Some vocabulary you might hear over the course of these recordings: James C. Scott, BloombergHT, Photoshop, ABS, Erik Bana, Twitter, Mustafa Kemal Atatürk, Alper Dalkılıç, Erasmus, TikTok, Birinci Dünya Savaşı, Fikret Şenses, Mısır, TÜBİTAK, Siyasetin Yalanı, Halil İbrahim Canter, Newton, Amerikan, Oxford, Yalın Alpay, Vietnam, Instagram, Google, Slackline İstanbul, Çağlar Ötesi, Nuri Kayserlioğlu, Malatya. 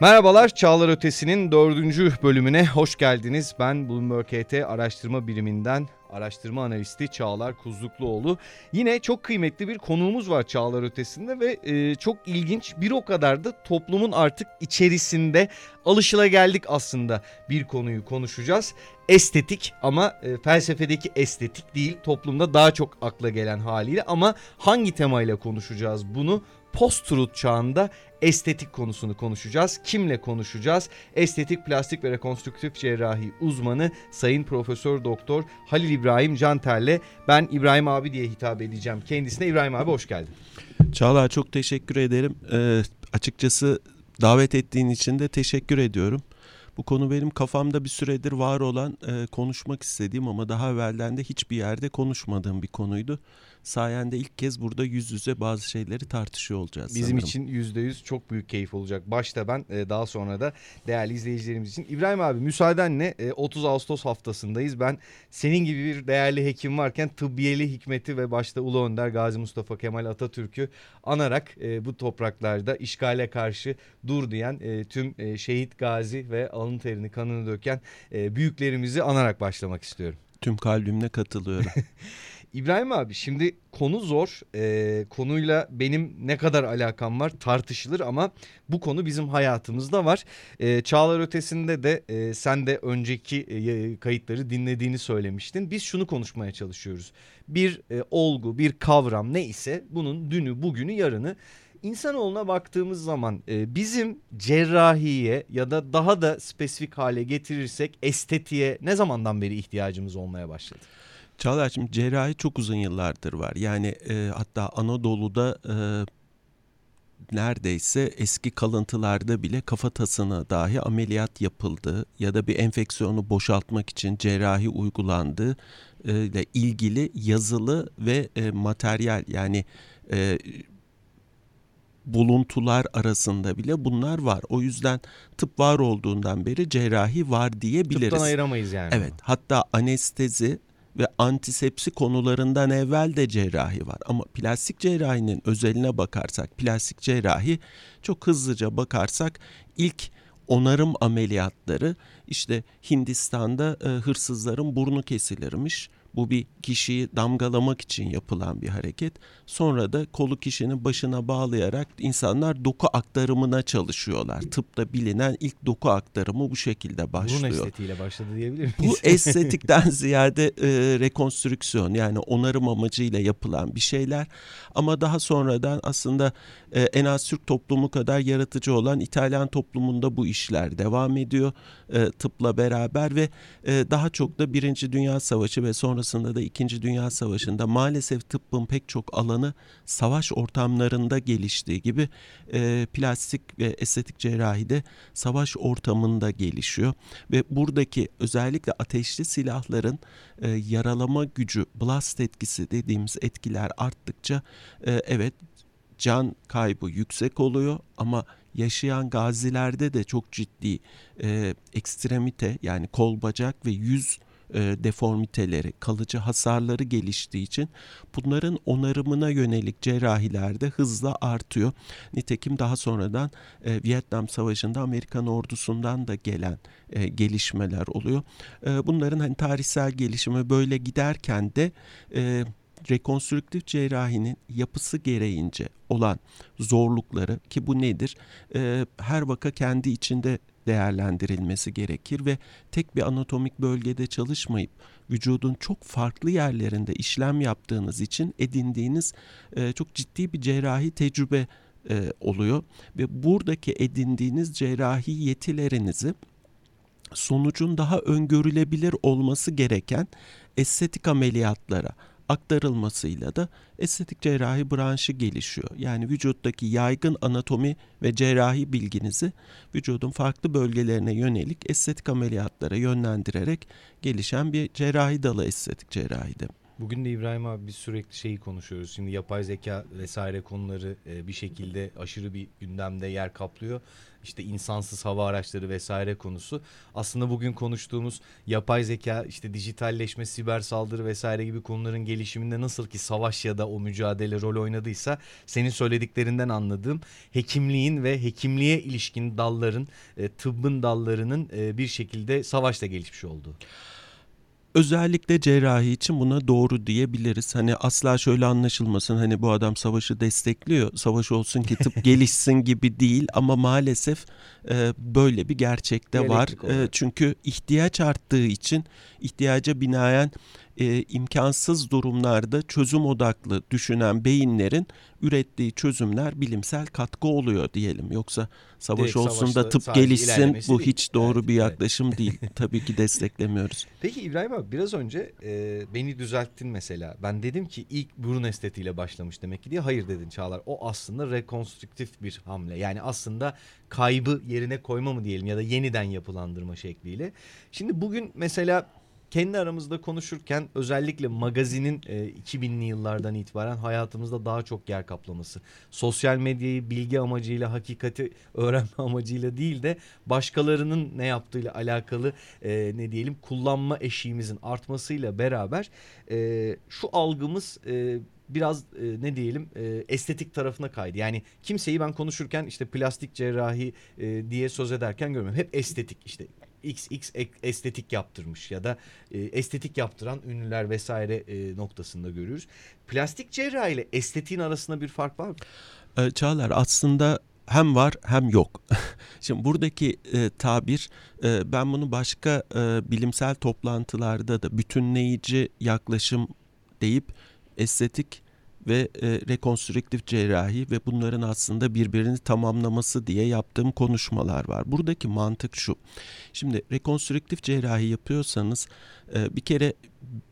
Merhabalar, Çağlar Ötesi'nin 4. bölümüne hoş geldiniz. Ben BloombergHT araştırma biriminden araştırma analisti Çağlar Kuzlukluoğlu. Yine çok kıymetli bir konuğumuz var Çağlar Ötesi'nde ve çok ilginç, bir o kadar da toplumun artık içerisinde alışılageldik aslında bir konuyu konuşacağız. Estetik, ama felsefedeki estetik değil, toplumda daha çok akla gelen haliyle. Ama hangi temayla konuşacağız bunu? Post-truth çağında estetik konusunu konuşacağız. Kimle konuşacağız? Estetik, plastik ve rekonstrüktif cerrahi uzmanı Sayın Profesör Doktor Halil İbrahim Canter'le, ben İbrahim abi diye hitap edeceğim kendisine. İbrahim abi, hoş geldin. Çağlar, çok teşekkür ederim. Açıkçası davet ettiğin için de teşekkür ediyorum. Bu konu benim kafamda bir süredir var olan, konuşmak istediğim ama daha evvelden de hiçbir yerde konuşmadığım bir konuydu. Sayende ilk kez burada yüz yüze bazı şeyleri tartışıyor olacağız. Bizim için %100 çok büyük keyif olacak. Başta ben, daha sonra da değerli izleyicilerimiz için. İbrahim abi, müsaadenle 30 Ağustos haftasındayız. Ben senin gibi bir değerli hekim varken tıbbiyeli hikmeti ve başta Ulu Önder Gazi Mustafa Kemal Atatürk'ü anarak bu topraklarda işgale karşı dur diyen tüm şehit gazi ve alın terini, kanını döken büyüklerimizi anarak başlamak istiyorum. Tüm kalbimle katılıyorum. İbrahim abi, şimdi konu zor, konuyla benim ne kadar alakam var tartışılır ama bu konu bizim hayatımızda var. Çağlar Ötesi'nde de sen de önceki kayıtları dinlediğini söylemiştin. Biz şunu konuşmaya çalışıyoruz: bir olgu, bir kavram neyse bunun dünü, bugünü, yarını. İnsanoğluna baktığımız zaman bizim cerrahiye ya da daha da spesifik hale getirirsek estetiğe ne zamandan beri ihtiyacımız olmaya başladı? Çağlar, şimdi cerrahi çok uzun yıllardır var. Yani hatta Anadolu'da neredeyse eski kalıntılarda bile kafatasına dahi ameliyat yapıldı ya da bir enfeksiyonu boşaltmak için cerrahi uygulandığı ile ilgili yazılı ve materyal, yani buluntular arasında bile bunlar var. O yüzden tıp var olduğundan beri cerrahi var diyebiliriz. Tıptan ayıramayız yani. Evet, hatta anestezi ve antisepsi konularından evvel de cerrahi var. Ama plastik cerrahinin özeline bakarsak, plastik cerrahi çok hızlıca bakarsak ilk onarım ameliyatları, işte Hindistan'da hırsızların burnu kesilirmiş. Bu bir kişiyi damgalamak için yapılan bir hareket. Sonra da kolu kişinin başına bağlayarak insanlar doku aktarımına çalışıyorlar. Tıpta bilinen ilk doku aktarımı bu şekilde başlıyor. Burun estetiğiyle başladı diyebilir miyiz? Bu estetikten ziyade rekonstrüksiyon, yani onarım amacıyla yapılan bir şeyler. Ama daha sonradan aslında en az Türk toplumu kadar yaratıcı olan İtalyan toplumunda bu işler devam ediyor. Tıpla beraber ve daha çok da Birinci Dünya Savaşı ve sonrasında da İkinci Dünya Savaşı'nda maalesef tıbbın pek çok alanı savaş ortamlarında geliştiği gibi plastik ve estetik cerrahi de savaş ortamında gelişiyor. Ve buradaki özellikle ateşli silahların yaralama gücü, blast etkisi dediğimiz etkiler arttıkça evet, can kaybı yüksek oluyor ama yaşayan gazilerde de çok ciddi ekstremite, yani kol, bacak ve yüz deformiteleri, kalıcı hasarları geliştiği için bunların onarımına yönelik cerrahilerde hızla artıyor. Nitekim daha sonradan Vietnam Savaşı'nda Amerikan ordusundan da gelen gelişmeler oluyor. Bunların hani tarihsel gelişimi böyle giderken de rekonstrüktif cerrahinin yapısı gereğince olan zorlukları, ki bu nedir? Her vaka kendi içinde değerlendirilmesi gerekir ve tek bir anatomik bölgede çalışmayıp vücudun çok farklı yerlerinde işlem yaptığınız için edindiğiniz çok ciddi bir cerrahi tecrübe oluyor ve buradaki edindiğiniz cerrahi yetilerinizi sonucun daha öngörülebilir olması gereken estetik ameliyatlara aktarılmasıyla da estetik cerrahi branşı gelişiyor. Yani vücuttaki yaygın anatomi ve cerrahi bilginizi vücudun farklı bölgelerine yönelik estetik ameliyatlara yönlendirerek gelişen bir cerrahi dalı estetik cerrahiydi. Bugün de İbrahim abi biz sürekli şeyi konuşuyoruz. Şimdi yapay zeka vesaire konuları bir şekilde aşırı bir gündemde yer kaplıyor. İşte insansız hava araçları vesaire konusu. Aslında bugün konuştuğumuz yapay zeka, işte dijitalleşme, siber saldırı vesaire gibi konuların gelişiminde nasıl ki savaş ya da o mücadele rol oynadıysa, senin söylediklerinden anladığım hekimliğin ve hekimliğe ilişkin dalların, tıbbın dallarının bir şekilde savaşla gelişmiş olduğu. Özellikle cerrahi için buna doğru diyebiliriz. Hani asla şöyle anlaşılmasın, hani bu adam savaşı destekliyor, savaş olsun ki tıp gelişsin gibi değil, ama maalesef böyle bir gerçek de var. Çünkü ihtiyaç arttığı için ihtiyaca binaen imkansız durumlarda çözüm odaklı düşünen beyinlerin ürettiği çözümler bilimsel katkı oluyor diyelim. Yoksa savaş direkt olsun da tıp gelişsin, bu hiç doğru bir yaklaşım değil. Tabii ki desteklemiyoruz. Peki İbrahim abi, biraz önce beni düzelttin mesela. Ben dedim ki ilk burun estetiğiyle başlamış demek ki diye. Hayır dedin Çağlar. O aslında rekonstrüktif bir hamle. Yani aslında kaybı yerine koyma mı diyelim, ya da yeniden yapılandırma şekliyle. Şimdi bugün mesela kendi aramızda konuşurken özellikle magazinin 2000'li yıllardan itibaren hayatımızda daha çok yer kaplaması, sosyal medyayı bilgi amacıyla, hakikati öğrenme amacıyla değil de başkalarının ne yaptığıyla alakalı ne diyelim kullanma eşiğimizin artmasıyla beraber şu algımız biraz ne diyelim estetik tarafına kaydı. Yani kimseyi ben konuşurken işte plastik cerrahi diye söz ederken görmüyorum. Hep estetik, işte XX estetik yaptırmış ya da estetik yaptıran ünlüler vesaire noktasında görüyoruz. Plastik cerrahi ile estetiğin arasında bir fark var mı? Çağlar, aslında hem var hem yok. Şimdi buradaki tabir, ben bunu başka bilimsel toplantılarda da bütünleyici yaklaşım deyip estetik ve rekonstrüktif cerrahi ve bunların aslında birbirini tamamlaması diye yaptığım konuşmalar var. Buradaki mantık şu. Şimdi rekonstrüktif cerrahi yapıyorsanız bir kere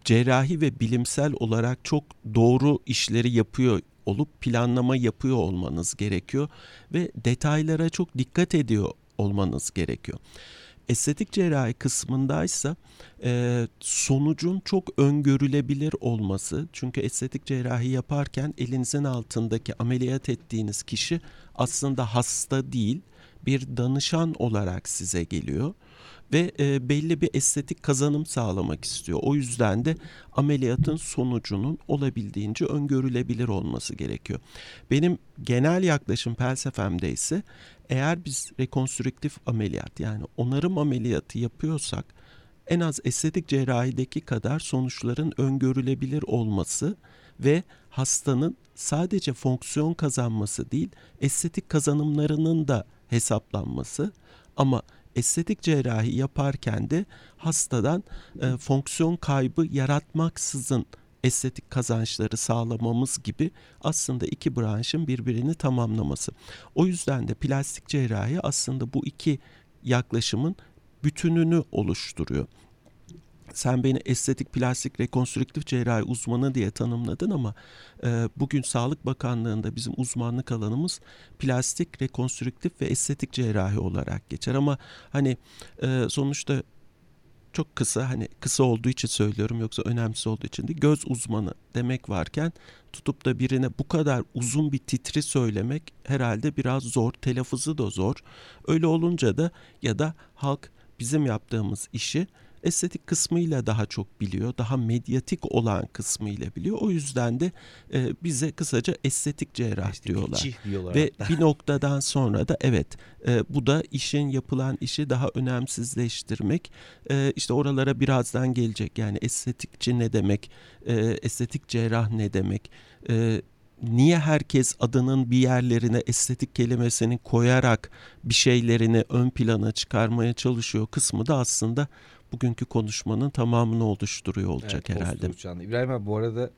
cerrahi ve bilimsel olarak çok doğru işleri yapıyor olup planlama yapıyor olmanız gerekiyor ve detaylara çok dikkat ediyor olmanız gerekiyor. Estetik cerrahi kısmındaysa sonucun çok öngörülebilir olması. Çünkü estetik cerrahi yaparken elinizin altındaki ameliyat ettiğiniz kişi aslında hasta değil, bir danışan olarak size geliyor ve belli bir estetik kazanım sağlamak istiyor. O yüzden de ameliyatın sonucunun olabildiğince öngörülebilir olması gerekiyor. Benim genel yaklaşım felsefemde ise eğer biz rekonstrüktif ameliyat, yani onarım ameliyatı yapıyorsak en az estetik cerrahideki kadar sonuçların öngörülebilir olması ve hastanın sadece fonksiyon kazanması değil, estetik kazanımlarının da hesaplanması, ama estetik cerrahi yaparken de hastadan fonksiyon kaybı yaratmaksızın estetik kazançları sağlamamız gibi aslında iki branşın birbirini tamamlaması. O yüzden de plastik cerrahi aslında bu iki yaklaşımın bütününü oluşturuyor. Sen beni estetik, plastik, rekonstrüktif cerrahi uzmanı diye tanımladın ama bugün Sağlık Bakanlığı'nda bizim uzmanlık alanımız plastik, rekonstrüktif ve estetik cerrahi olarak geçer. Ama hani sonuçta çok kısa, hani kısa olduğu için söylüyorum, yoksa önemsiz olduğu için de göz uzmanı demek varken tutup da birine bu kadar uzun bir titri söylemek herhalde biraz zor, telaffuzu da zor. Öyle olunca da ya da halk bizim yaptığımız işi estetik kısmıyla daha çok biliyor, daha medyatik olan kısmıyla biliyor. O yüzden de bize kısaca estetik cerrah diyorlar. Ve bir noktadan sonra da evet, bu da işin, yapılan işi daha önemsizleştirmek. İşte oralara birazdan gelecek. Yani estetikçi ne demek, estetik cerrah ne demek, niye herkes adının bir yerlerine estetik kelimesini koyarak bir şeylerini ön plana çıkarmaya çalışıyor kısmı da aslında bugünkü konuşmanın tamamını oluşturuyor olacak, evet, herhalde. İbrahim abi, bu arada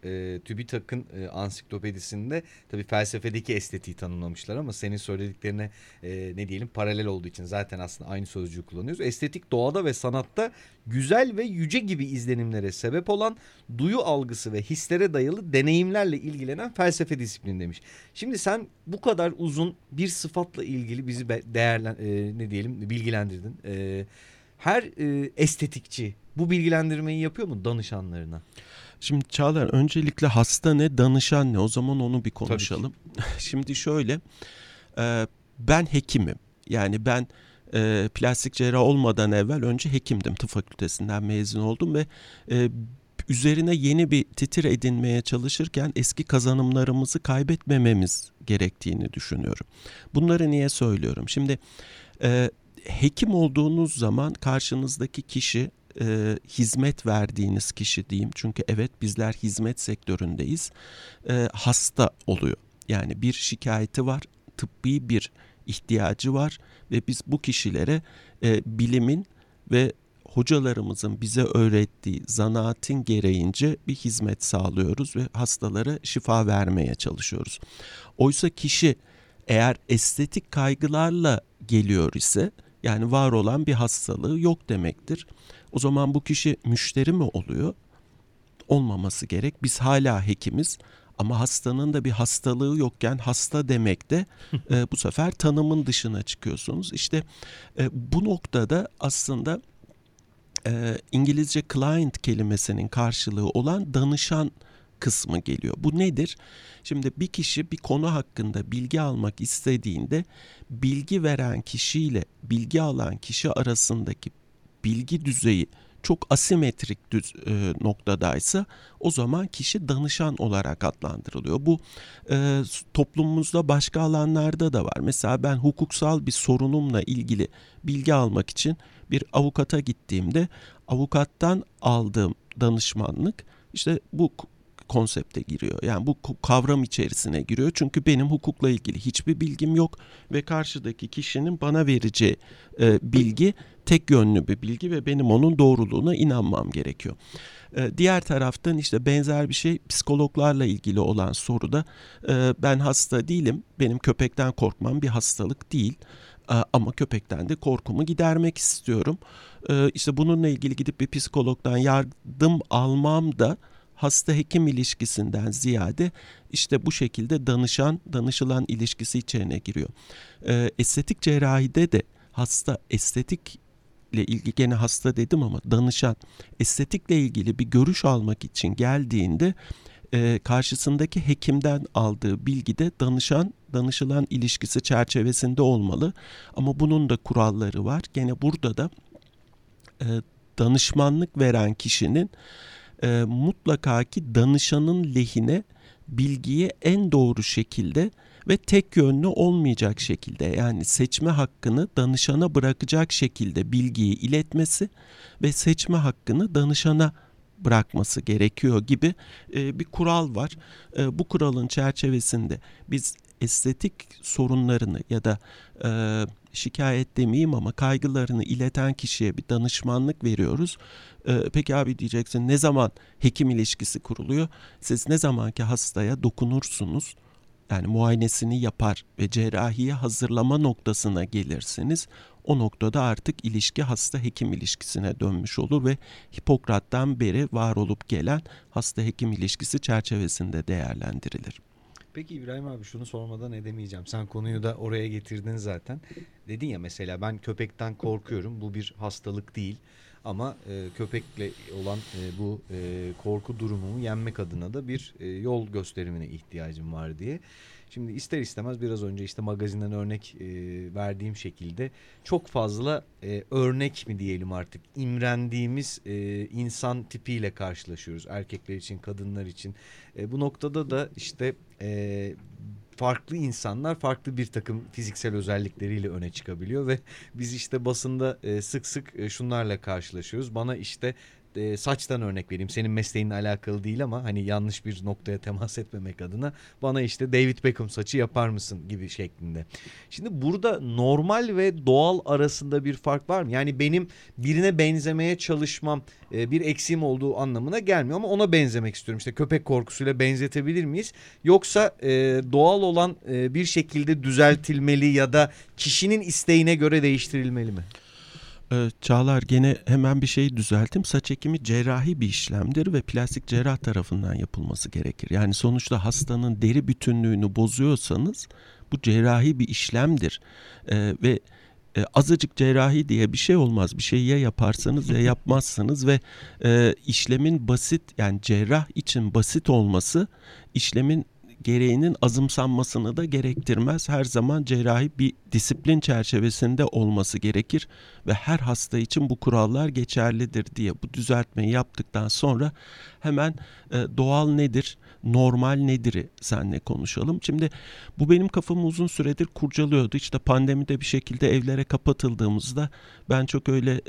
TÜBİTAK'ın ansiklopedisinde tabii felsefedeki estetiği tanımlamışlar ama senin söylediklerine ne diyelim paralel olduğu için zaten aslında aynı sözcüğü kullanıyoruz. Estetik doğada ve sanatta güzel ve yüce gibi izlenimlere sebep olan duyu algısı ve hislere dayalı deneyimlerle ilgilenen felsefe disiplini demiş. Şimdi sen bu kadar uzun bir sıfatla ilgili bizi bilgilendirdin. Her estetikçi bu bilgilendirmeyi yapıyor mu danışanlarına? Şimdi Çağlar, öncelikle hasta ne, danışan ne? O zaman onu bir konuşalım. Şimdi şöyle, ben hekimim. Yani ben plastik cerrah olmadan evvel önce hekimdim. Tıp fakültesinden mezun oldum ve üzerine yeni bir titir edinmeye çalışırken eski kazanımlarımızı kaybetmememiz gerektiğini düşünüyorum. Bunları niye söylüyorum? Şimdi hekim olduğunuz zaman karşınızdaki kişi, hizmet verdiğiniz kişi diyeyim. Çünkü evet, bizler hizmet sektöründeyiz. Hasta oluyor. Yani bir şikayeti var, tıbbi bir ihtiyacı var ve biz bu kişilere bilimin ve hocalarımızın bize öğrettiği zanaatin gereğince bir hizmet sağlıyoruz ve hastalara şifa vermeye çalışıyoruz. Oysa kişi eğer estetik kaygılarla geliyor ise, yani var olan bir hastalığı yok demektir. O zaman bu kişi müşteri mi oluyor? Olmaması gerek. Biz hala hekimiz ama hastanın da bir hastalığı yokken hasta demek de bu sefer tanımın dışına çıkıyorsunuz. İşte bu noktada aslında İngilizce client kelimesinin karşılığı olan danışan kısmı geliyor. Bu nedir? Şimdi bir kişi bir konu hakkında bilgi almak istediğinde bilgi veren kişiyle bilgi alan kişi arasındaki bilgi düzeyi çok asimetrik noktadaysa o zaman kişi danışan olarak adlandırılıyor. Bu toplumumuzda başka alanlarda da var. Mesela ben hukuksal bir sorunumla ilgili bilgi almak için bir avukata gittiğimde avukattan aldığım danışmanlık işte bu konsepte giriyor. Yani bu kavram içerisine giriyor. Çünkü benim hukukla ilgili hiçbir bilgim yok ve karşıdaki kişinin bana vereceği bilgi tek yönlü bir bilgi ve benim onun doğruluğuna inanmam gerekiyor. Diğer taraftan işte benzer bir şey psikologlarla ilgili olan soruda ben hasta değilim, benim köpekten korkmam bir hastalık değil. Ama köpekten de korkumu gidermek istiyorum. İşte bununla ilgili gidip bir psikologdan yardım almam da hasta hekim ilişkisinden ziyade işte bu şekilde danışan danışılan ilişkisi içine giriyor. Estetik cerrahide de hasta estetikle ilgili, gene hasta dedim ama danışan estetikle ilgili bir görüş almak için geldiğinde karşısındaki hekimden aldığı bilgi de danışan danışılan ilişkisi çerçevesinde olmalı. Ama bunun da kuralları var. Gene burada da danışmanlık veren kişinin mutlaka ki danışanın lehine bilgiyi en doğru şekilde ve tek yönlü olmayacak şekilde, yani seçme hakkını danışana bırakacak şekilde bilgiyi iletmesi ve seçme hakkını danışana bırakması gerekiyor gibi bir kural var. Bu kuralın çerçevesinde biz estetik sorunlarını ya da şikayet demeyeyim ama kaygılarını ileten kişiye bir danışmanlık veriyoruz. Peki abi diyeceksin, ne zaman hekim ilişkisi kuruluyor? Siz ne zamanki hastaya dokunursunuz, yani muayenesini yapar ve cerrahiye hazırlama noktasına gelirsiniz. O noktada artık ilişki hasta-hekim ilişkisine dönmüş olur ve Hipokrat'tan beri var olup gelen hasta-hekim ilişkisi çerçevesinde değerlendirilir. Peki İbrahim abi, şunu sormadan edemeyeceğim. Sen konuyu da oraya getirdin zaten. Dedin ya mesela ben köpekten korkuyorum. Bu bir hastalık değil. Ama köpekle olan bu korku durumumu yenmek adına da bir yol gösterimine ihtiyacım var diye. Şimdi ister istemez biraz önce işte magazinden örnek verdiğim şekilde çok fazla örnek mi diyelim artık imrendiğimiz insan tipiyle karşılaşıyoruz. Erkekler için, kadınlar için. Bu noktada da işte farklı insanlar farklı bir takım fiziksel özellikleriyle öne çıkabiliyor ve biz işte basında sık sık şunlarla karşılaşıyoruz. Bana işte saçtan örnek vereyim, senin mesleğinle alakalı değil ama hani yanlış bir noktaya temas etmemek adına bana işte David Beckham saçı yapar mısın gibi şeklinde. Şimdi burada normal ve doğal arasında bir fark var mı? Yani benim birine benzemeye çalışmam bir eksiğim olduğu anlamına gelmiyor ama ona benzemek istiyorum. İşte köpek korkusuyla benzetebilir miyiz? Yoksa doğal olan bir şekilde düzeltilmeli ya da kişinin isteğine göre değiştirilmeli mi? Çağlar, gene hemen bir şeyi düzelttim. Saç ekimi cerrahi bir işlemdir ve plastik cerrah tarafından yapılması gerekir. Yani sonuçta hastanın deri bütünlüğünü bozuyorsanız bu cerrahi bir işlemdir. Ve azıcık cerrahi diye bir şey olmaz. Bir şeyi ya yaparsanız ya yapmazsınız ve işlemin basit, yani cerrah için basit olması işlemin gereğinin azımsanmasını da gerektirmez. Her zaman cerrahi bir disiplin çerçevesinde olması gerekir ve her hasta için bu kurallar geçerlidir diye bu düzeltmeyi yaptıktan sonra hemen doğal nedir, normal nedir'i seninle konuşalım. Şimdi bu benim kafamı uzun süredir kurcalıyordu. İşte pandemide bir şekilde evlere kapatıldığımızda ben çok öyle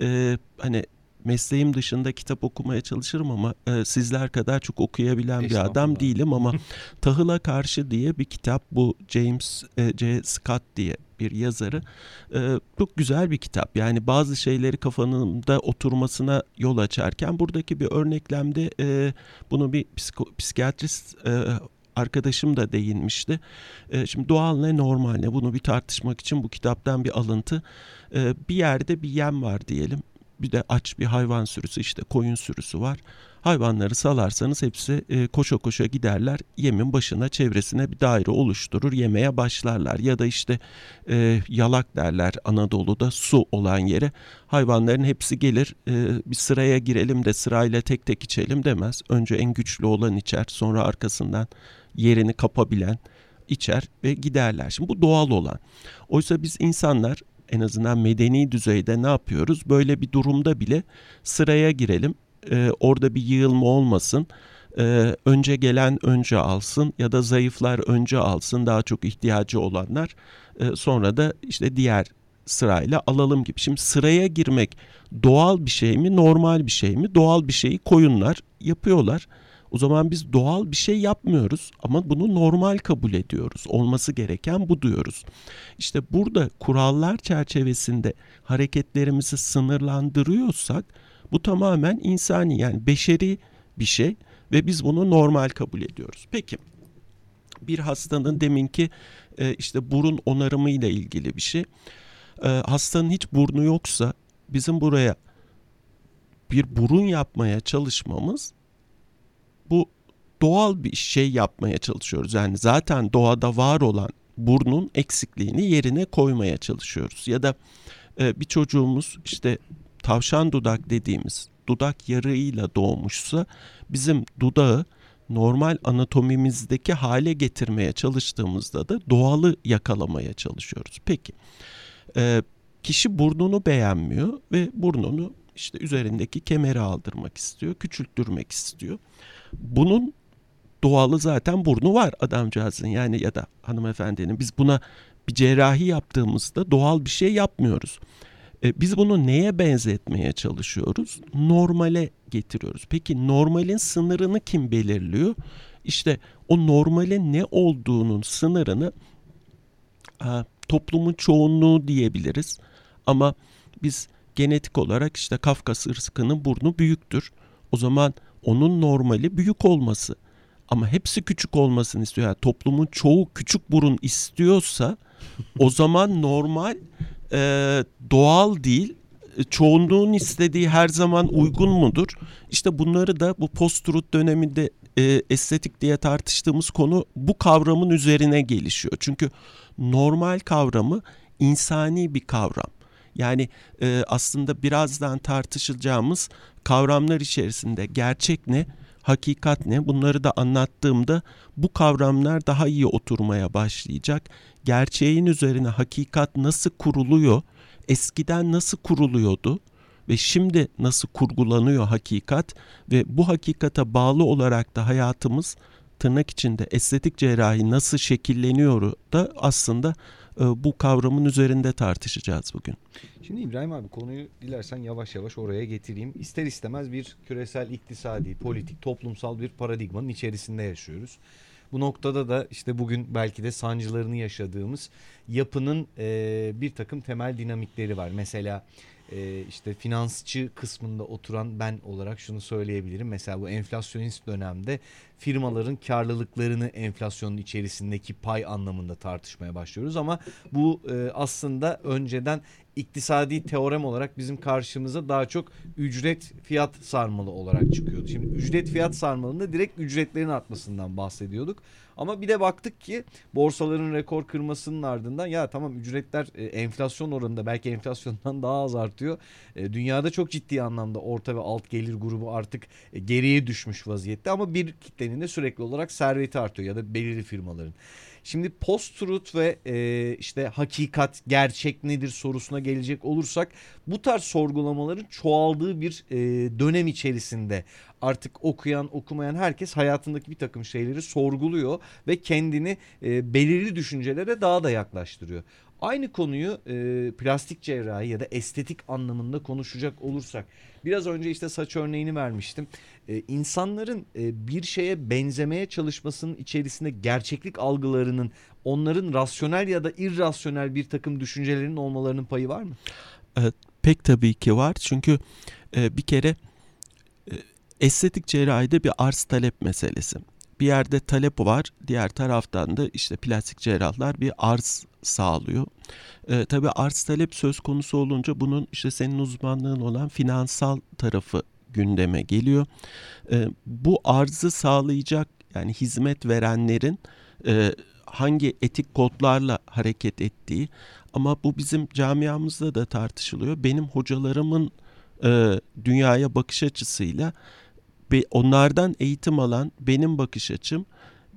hani mesleğim dışında kitap okumaya çalışırım ama sizler kadar çok okuyabilen bir adam değilim ama Tahıla Karşı diye bir kitap, bu James C. Scott diye bir yazarı, çok güzel bir kitap. Yani bazı şeyleri kafanımda oturmasına yol açarken buradaki bir örneklemde bunu bir psikiyatrist arkadaşım da değinmişti. Şimdi doğal ne, normal ne, bunu bir tartışmak için bu kitaptan bir alıntı. Bir yerde bir yem var diyelim. Bir de aç bir hayvan sürüsü, işte koyun sürüsü var. Hayvanları salarsanız hepsi koşa koşa giderler. Yemin başına, çevresine bir daire oluşturur. Yemeye başlarlar. Ya da işte yalak derler Anadolu'da, su olan yere. Hayvanların hepsi gelir. Bir sıraya girelim de sırayla tek tek içelim demez. Önce en güçlü olan içer. Sonra arkasından yerini kapabilen içer ve giderler. Şimdi bu doğal olan. Oysa biz insanlar, en azından medeni düzeyde ne yapıyoruz? Böyle bir durumda bile sıraya girelim, orada bir yığılma olmasın, önce gelen önce alsın ya da zayıflar önce alsın, daha çok ihtiyacı olanlar sonra da işte diğer sırayla alalım gibi. Şimdi sıraya girmek doğal bir şey mi, normal bir şey mi? Doğal bir şeyi koyunlar yapıyorlar. O zaman biz doğal bir şey yapmıyoruz ama bunu normal kabul ediyoruz. Olması gereken bu diyoruz. İşte burada kurallar çerçevesinde hareketlerimizi sınırlandırıyorsak bu tamamen insani, yani beşeri bir şey ve biz bunu normal kabul ediyoruz. Peki bir hastanın deminki işte burun onarımıyla ilgili bir şey. Hastanın hiç burnu yoksa bizim buraya bir burun yapmaya çalışmamız, bu doğal bir şey yapmaya çalışıyoruz. Yani zaten doğada var olan burnun eksikliğini yerine koymaya çalışıyoruz. Ya da bir çocuğumuz işte tavşan dudak dediğimiz dudak yarığıyla doğmuşsa bizim dudağı normal anatomimizdeki hale getirmeye çalıştığımızda da doğalı yakalamaya çalışıyoruz. Peki kişi burnunu beğenmiyor ve burnunu işte üzerindeki kemeri aldırmak istiyor, küçülttürmek istiyor. Bunun doğalı zaten burnu var adamcağızın, yani ya da hanımefendinin. Biz buna bir cerrahi yaptığımızda doğal bir şey yapmıyoruz. Biz bunu neye benzetmeye çalışıyoruz? Normale getiriyoruz. Peki normalin sınırını kim belirliyor? İşte o normalin ne olduğunun sınırını toplumun çoğunluğu diyebiliriz. Ama biz genetik olarak işte Kafkas ırkının burnu büyüktür. O zaman onun normali büyük olması ama hepsi küçük olmasını istiyor. Yani toplumun çoğu küçük burun istiyorsa o zaman normal doğal değil, çoğunluğun istediği her zaman uygun mudur? İşte bunları da bu post-truth döneminde estetik diye tartıştığımız konu bu kavramın üzerine gelişiyor. Çünkü normal kavramı insani bir kavram. Yani aslında birazdan tartışacağımız kavramlar içerisinde gerçek ne, hakikat ne, bunları da anlattığımda bu kavramlar daha iyi oturmaya başlayacak. Gerçeğin üzerine hakikat nasıl kuruluyor, eskiden nasıl kuruluyordu ve şimdi nasıl kurgulanıyor hakikat ve bu hakikate bağlı olarak da hayatımız, tırnak içinde estetik cerrahi nasıl şekilleniyor da aslında bu kavramın üzerinde tartışacağız bugün. Şimdi İbrahim abi, konuyu dilersen yavaş yavaş oraya getireyim. İster istemez bir küresel iktisadi, politik, toplumsal bir paradigmanın içerisinde yaşıyoruz. Bu noktada da işte bugün belki de sancılarını yaşadığımız yapının bir takım temel dinamikleri var. Mesela işte finansçı kısmında oturan ben olarak şunu söyleyebilirim. Mesela bu enflasyonist dönemde firmaların karlılıklarını enflasyonun içerisindeki pay anlamında tartışmaya başlıyoruz. Ama bu aslında önceden iktisadi teorem olarak bizim karşımıza daha çok ücret fiyat sarmalı olarak çıkıyordu. Şimdi ücret fiyat sarmalında direkt ücretlerin artmasından bahsediyorduk. Ama bir de baktık ki borsaların rekor kırmasının ardından ya tamam ücretler enflasyon oranında belki enflasyondan daha az artıyor. Dünyada çok ciddi anlamda orta ve alt gelir grubu artık geriye düşmüş vaziyette ama bir kitlenin de sürekli olarak serveti artıyor ya da belirli firmaların. Şimdi post-truth ve işte hakikat, gerçek nedir sorusuna gelecek olursak bu tarz sorgulamaların çoğaldığı bir dönem içerisinde artık okuyan, okumayan herkes hayatındaki bir takım şeyleri sorguluyor ve kendini belirli düşüncelere daha da yaklaştırıyor. Aynı konuyu plastik cerrahi ya da estetik anlamında konuşacak olursak biraz önce işte saç örneğini vermiştim. İnsanların bir şeye benzemeye çalışmasının içerisinde gerçeklik algılarının onların rasyonel ya da irrasyonel bir takım düşüncelerinin olmalarının payı var mı? Pek tabii ki var çünkü bir kere estetik cerrahide bir arz talep meselesi. Bir yerde talep var, diğer taraftan da işte plastik cerrahlar bir arz sağlıyor. Tabii arz talep söz konusu olunca bunun işte senin uzmanlığın olan finansal tarafı gündeme geliyor. Bu arzı sağlayacak yani hizmet verenlerin hangi etik kodlarla hareket ettiği ama bu bizim camiamızda da tartışılıyor. Benim hocalarımın dünyaya bakış açısıyla onlardan eğitim alan benim bakış açım,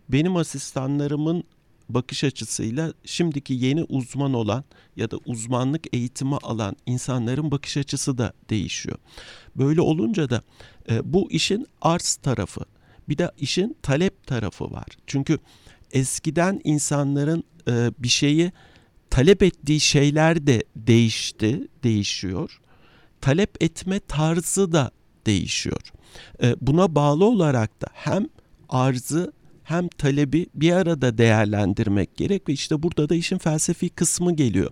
benim asistanlarımın bakış açısıyla şimdiki yeni uzman olan ya da uzmanlık eğitimi alan insanların bakış açısı da değişiyor. Böyle olunca da bu işin arz tarafı, bir de işin talep tarafı var. Çünkü eskiden insanların bir şeyi talep ettiği şeyler de değişiyor. Talep etme tarzı da değişiyor. Buna bağlı olarak da hem arzı hem talebi bir arada değerlendirmek gerek ve işte burada da işin felsefi kısmı geliyor.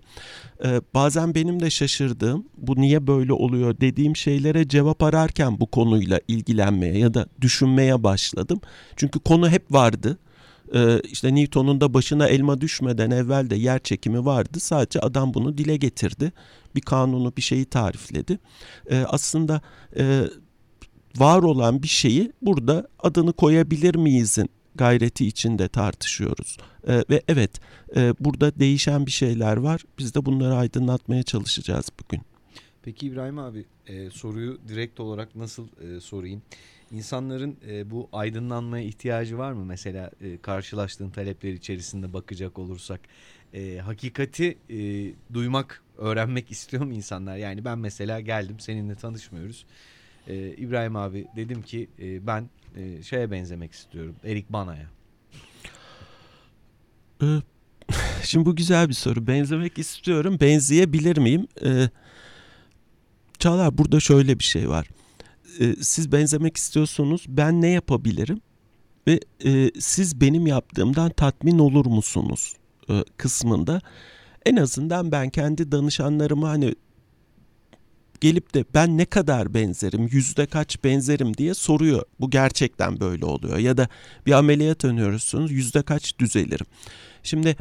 Bazen benim de şaşırdığım, bu niye böyle oluyor dediğim şeylere cevap ararken bu konuyla ilgilenmeye ya da düşünmeye başladım. Çünkü konu hep vardı. İşte Newton'un da başına elma düşmeden evvel de yer çekimi vardı. Sadece adam bunu dile getirdi. Bir kanunu, bir şeyi tarifledi. Aslında var olan bir şeyi burada adını koyabilir miyizin gayreti içinde tartışıyoruz. Ve evet burada değişen bir şeyler var. Biz de bunları aydınlatmaya çalışacağız bugün. Peki İbrahim abi soruyu direkt olarak nasıl sorayım? İnsanların bu aydınlanmaya ihtiyacı var mı? Mesela karşılaştığın talepler içerisinde bakacak olursak hakikati duymak, öğrenmek istiyor mu insanlar? Yani ben mesela geldim, seninle tanışmıyoruz. İbrahim abi dedim ki ben şeye benzemek istiyorum, Erik Bana'ya. Şimdi bu güzel bir soru. Benzemek istiyorum, benzeyebilir miyim? Çağlar, burada şöyle bir şey var. Siz benzemek istiyorsunuz, ben ne yapabilirim? Ve siz benim yaptığımdan tatmin olur musunuz kısmında? En azından ben kendi danışanlarıma hani gelip de ben ne kadar benzerim, yüzde kaç benzerim diye soruyor. Bu gerçekten böyle oluyor. Ya da bir ameliyat öneriyorsunuz, yüzde kaç düzelirim. Şimdi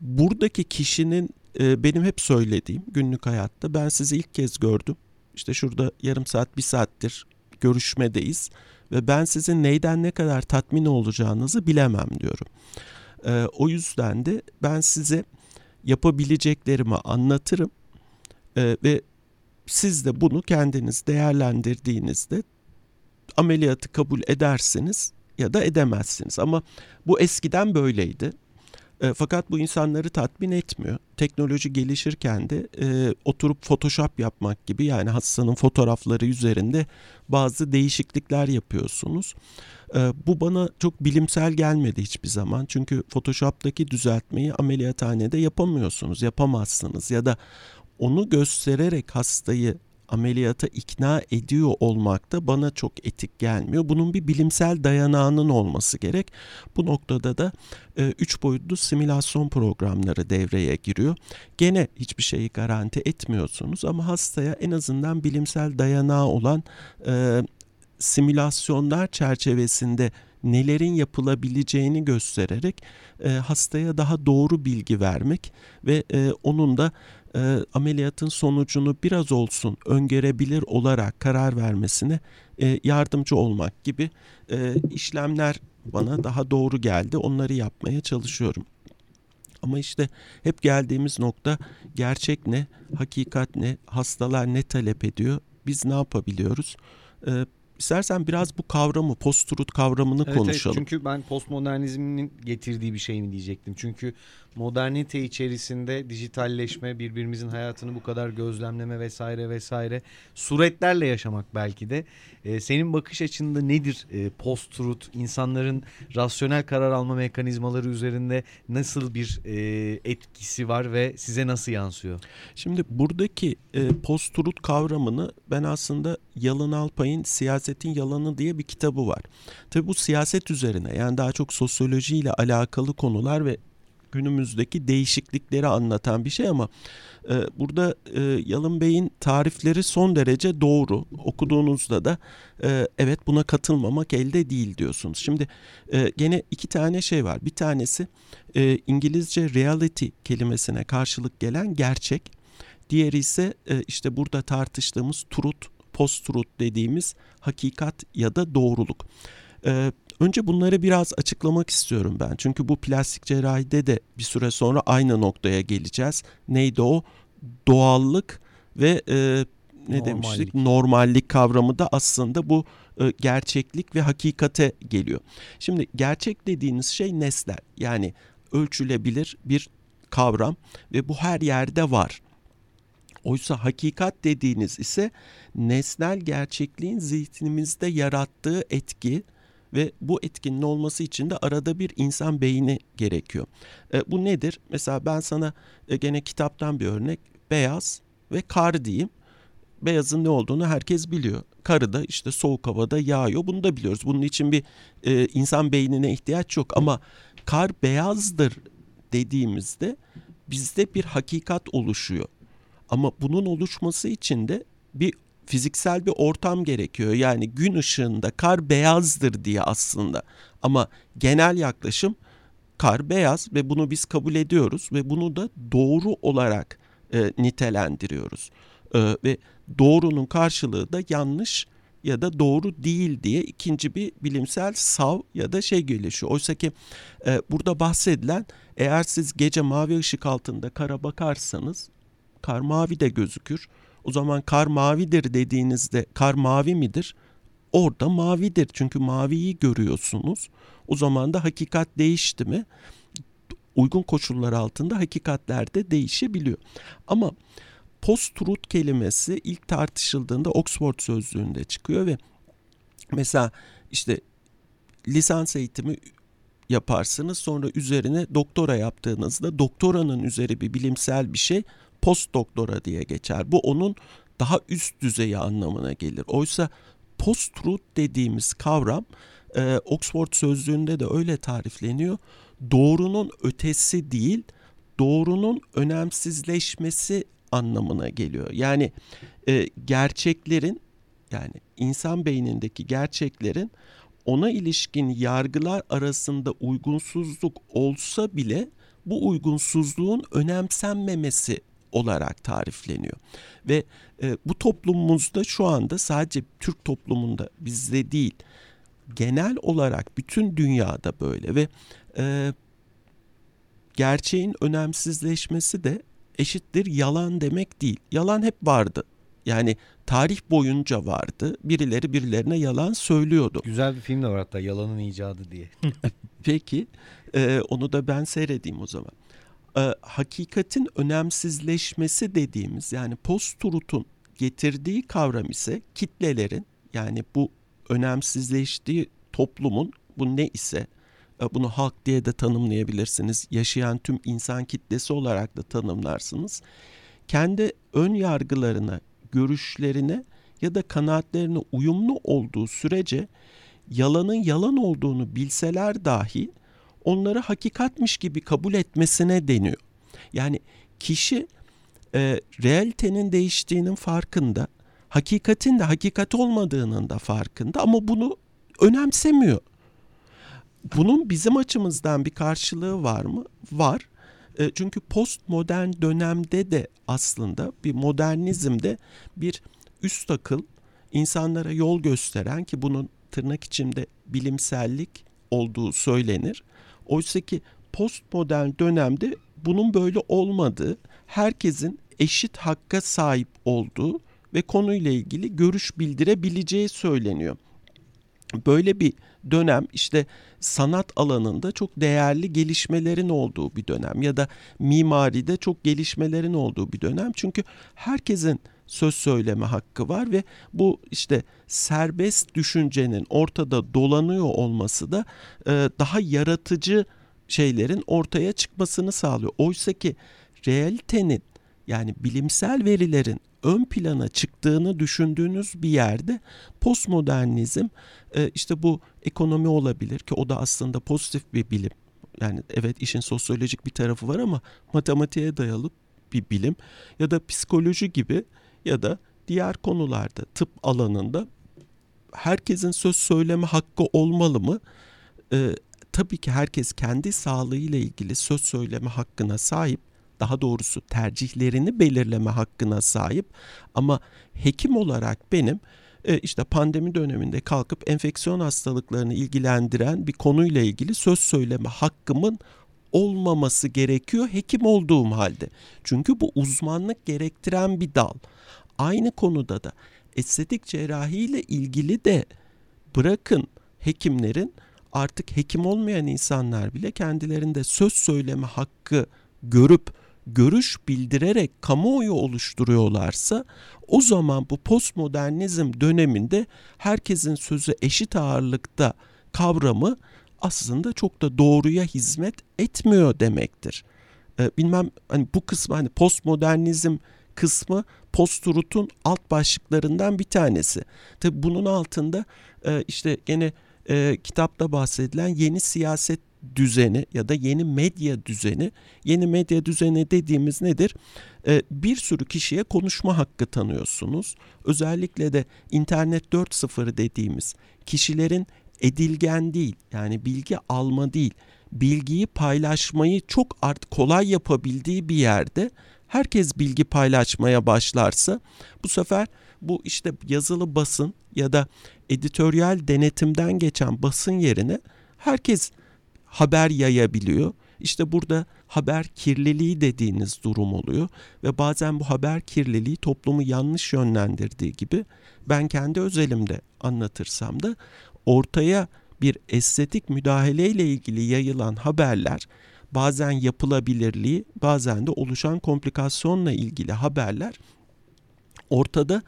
buradaki kişinin benim hep söylediğim günlük hayatta ben sizi ilk kez gördüm. İşte şurada yarım saat, bir saattir görüşmedeyiz ve ben sizin neyden ne kadar tatmin olacağınızı bilemem diyorum. O yüzden de ben size yapabileceklerimi anlatırım. Ve siz de bunu kendiniz değerlendirdiğinizde ameliyatı kabul edersiniz ya da edemezsiniz. Ama bu eskiden böyleydi. Fakat bu insanları tatmin etmiyor. Teknoloji gelişirken de oturup Photoshop yapmak gibi yani hastanın fotoğrafları üzerinde bazı değişiklikler yapıyorsunuz. Bu bana çok bilimsel gelmedi hiçbir zaman. Çünkü Photoshop'taki düzeltmeyi ameliyathanede yapamıyorsunuz, yapamazsınız ya da onu göstererek hastayı ameliyata ikna ediyor olmak da bana çok etik gelmiyor. Bunun bir bilimsel dayanağının olması gerek. Bu noktada da 3 boyutlu simülasyon programları devreye giriyor. Gene hiçbir şeyi garanti etmiyorsunuz ama hastaya en azından bilimsel dayanağı olan simülasyonlar çerçevesinde nelerin yapılabileceğini göstererek hastaya daha doğru bilgi vermek ve onun da ameliyatın sonucunu biraz olsun öngörebilir olarak karar vermesine yardımcı olmak gibi işlemler bana daha doğru geldi. Onları yapmaya çalışıyorum. Ama işte hep geldiğimiz nokta gerçek ne, hakikat ne, hastalar ne talep ediyor, biz ne yapabiliyoruz? İstersen biraz bu kavramı, post-truth kavramını konuşalım. Evet, çünkü ben postmodernizmin getirdiği bir şey mi diyecektim. Çünkü modernite içerisinde dijitalleşme, birbirimizin hayatını bu kadar gözlemleme vesaire vesaire suretlerle yaşamak belki de. Senin bakış açında nedir post-truth? İnsanların rasyonel karar alma mekanizmaları üzerinde nasıl bir etkisi var ve size nasıl yansıyor? Şimdi buradaki post-truth kavramını ben aslında Yalın Alpay'ın Siyasetin Yalanı diye bir kitabı var. Tabii bu siyaset üzerine, yani daha çok sosyolojiyle alakalı konular ve günümüzdeki değişiklikleri anlatan bir şey ama burada Yalın Bey'in tarifleri son derece doğru. Okuduğunuzda da evet, buna katılmamak elde değil diyorsunuz. Şimdi gene iki tane şey var. Bir tanesi İngilizce reality kelimesine karşılık gelen gerçek. Diğeri ise işte burada tartıştığımız truth, post-truth dediğimiz hakikat ya da doğruluk. Önce bunları biraz açıklamak istiyorum ben. Çünkü bu plastik cerrahide de bir süre sonra aynı noktaya geleceğiz. Neydi o? Doğallık ve demiştik? Normallik kavramı da aslında bu gerçeklik ve hakikate geliyor. Şimdi gerçek dediğiniz şey nesnel. Yani ölçülebilir bir kavram ve bu her yerde var. Oysa hakikat dediğiniz ise nesnel gerçekliğin zihnimizde yarattığı etki ve bu etkinin olması için de arada bir insan beyni gerekiyor. Bu nedir? Mesela ben sana gene kitaptan bir örnek, beyaz ve kar diyeyim. Beyazın ne olduğunu herkes biliyor. Karı da işte soğuk havada yağıyor, bunu da biliyoruz. Bunun için bir insan beynine ihtiyaç yok ama kar beyazdır dediğimizde bizde bir hakikat oluşuyor. Ama bunun oluşması için de bir fiziksel bir ortam gerekiyor. Yani gün ışığında kar beyazdır diye aslında. Ama genel yaklaşım kar beyaz ve bunu biz kabul ediyoruz ve bunu da doğru olarak nitelendiriyoruz. Ve doğrunun karşılığı da yanlış ya da doğru değil diye ikinci bir bilimsel sav ya da şey gelişiyor. Oysa ki burada bahsedilen, eğer siz gece mavi ışık altında kara bakarsanız kar mavi de gözükür. O zaman kar mavidir dediğinizde kar mavi midir? Orada mavidir. Çünkü maviyi görüyorsunuz. O zaman da hakikat değişti mi? Uygun koşullar altında hakikatler de değişebiliyor. Ama post-truth kelimesi ilk tartışıldığında Oxford sözlüğünde çıkıyor ve mesela işte lisans eğitimi yaparsınız. Sonra üzerine doktora yaptığınızda doktoranın üzeri bir bilimsel bir şey post doktora diye geçer. Bu onun daha üst düzeyi anlamına gelir. Oysa post-truth dediğimiz kavram Oxford sözlüğünde de öyle tarifleniyor. Doğrunun ötesi değil, doğrunun önemsizleşmesi anlamına geliyor. Yani gerçeklerin, yani insan beynindeki gerçeklerin ona ilişkin yargılar arasında uygunsuzluk olsa bile bu uygunsuzluğun önemsenmemesi olarak tarifleniyor. Ve bu toplumumuzda şu anda, sadece Türk toplumunda, bizde değil, genel olarak bütün dünyada böyle ve gerçeğin önemsizleşmesi de eşittir yalan demek değil. Yalan hep vardı. Yani tarih boyunca vardı. Birileri birilerine yalan söylüyordu. Güzel bir film de var hatta, Yalanın İcadı diye. Peki onu da ben seyredeyim o zaman. Hakikatin önemsizleşmesi dediğimiz, yani post-truth'un getirdiği kavram ise kitlelerin, yani bu önemsizleştiği toplumun, bu ne ise bunu halk diye de tanımlayabilirsiniz. Yaşayan tüm insan kitlesi olarak da tanımlarsınız. Kendi ön yargılarına, görüşlerine ya da kanaatlerine uyumlu olduğu sürece yalanın yalan olduğunu bilseler dahi onları hakikatmiş gibi kabul etmesine deniyor. Yani kişi realitenin değiştiğinin farkında, hakikatin de hakikat olmadığının da farkında ama bunu önemsemiyor. Bunun bizim açımızdan bir karşılığı var mı? Var. Çünkü postmodern dönemde de aslında bir modernizmde bir üst akıl insanlara yol gösteren ki bunun tırnak içinde bilimsellik olduğu söylenir. Oysa ki postmodern dönemde bunun böyle olmadığı, herkesin eşit hakka sahip olduğu ve konuyla ilgili görüş bildirebileceği söyleniyor. Böyle bir dönem işte sanat alanında çok değerli gelişmelerin olduğu bir dönem ya da mimaride çok gelişmelerin olduğu bir dönem. Çünkü herkesin söz söyleme hakkı var ve bu işte serbest düşüncenin ortada dolanıyor olması da daha yaratıcı şeylerin ortaya çıkmasını sağlıyor. Oysa ki realitenin yani bilimsel verilerin ön plana çıktığını düşündüğünüz bir yerde postmodernizm işte bu ekonomi olabilir ki o da aslında pozitif bir bilim. Yani evet işin sosyolojik bir tarafı var ama matematiğe dayalı bir bilim ya da psikoloji gibi ya da diğer konularda tıp alanında herkesin söz söyleme hakkı olmalı mı? Tabii ki herkes kendi sağlığıyla ilgili söz söyleme hakkına sahip. Daha doğrusu tercihlerini belirleme hakkına sahip ama hekim olarak benim işte pandemi döneminde kalkıp enfeksiyon hastalıklarını ilgilendiren bir konuyla ilgili söz söyleme hakkımın olmaması gerekiyor hekim olduğum halde. Çünkü bu uzmanlık gerektiren bir dal. Aynı konuda da estetik cerrahiyle ilgili de bırakın hekimlerin artık hekim olmayan insanlar bile kendilerinde söz söyleme hakkı görüp görüş bildirerek kamuoyu oluşturuyorlarsa o zaman bu postmodernizm döneminde herkesin sözü eşit ağırlıkta kavramı aslında çok da doğruya hizmet etmiyor demektir. Bilmem hani bu kısmı hani postmodernizm kısmı post-truth'un alt başlıklarından bir tanesi. Tabii bunun altında işte gene kitapta bahsedilen yeni siyaset düzeni ya da yeni medya düzeni. Yeni medya düzeni dediğimiz nedir? Bir sürü kişiye konuşma hakkı tanıyorsunuz. Özellikle de internet 4.0 dediğimiz kişilerin edilgen değil yani bilgi alma değil bilgiyi paylaşmayı çok artık kolay yapabildiği bir yerde herkes bilgi paylaşmaya başlarsa bu sefer bu işte yazılı basın ya da editoryal denetimden geçen basın yerine herkes haber yayabiliyor. İşte burada haber kirliliği dediğiniz durum oluyor ve bazen bu haber kirliliği toplumu yanlış yönlendirdiği gibi ben kendi özelimde anlatırsam da ortaya bir estetik müdahaleyle ilgili yayılan haberler bazen yapılabilirliği bazen de oluşan komplikasyonla ilgili haberler ortada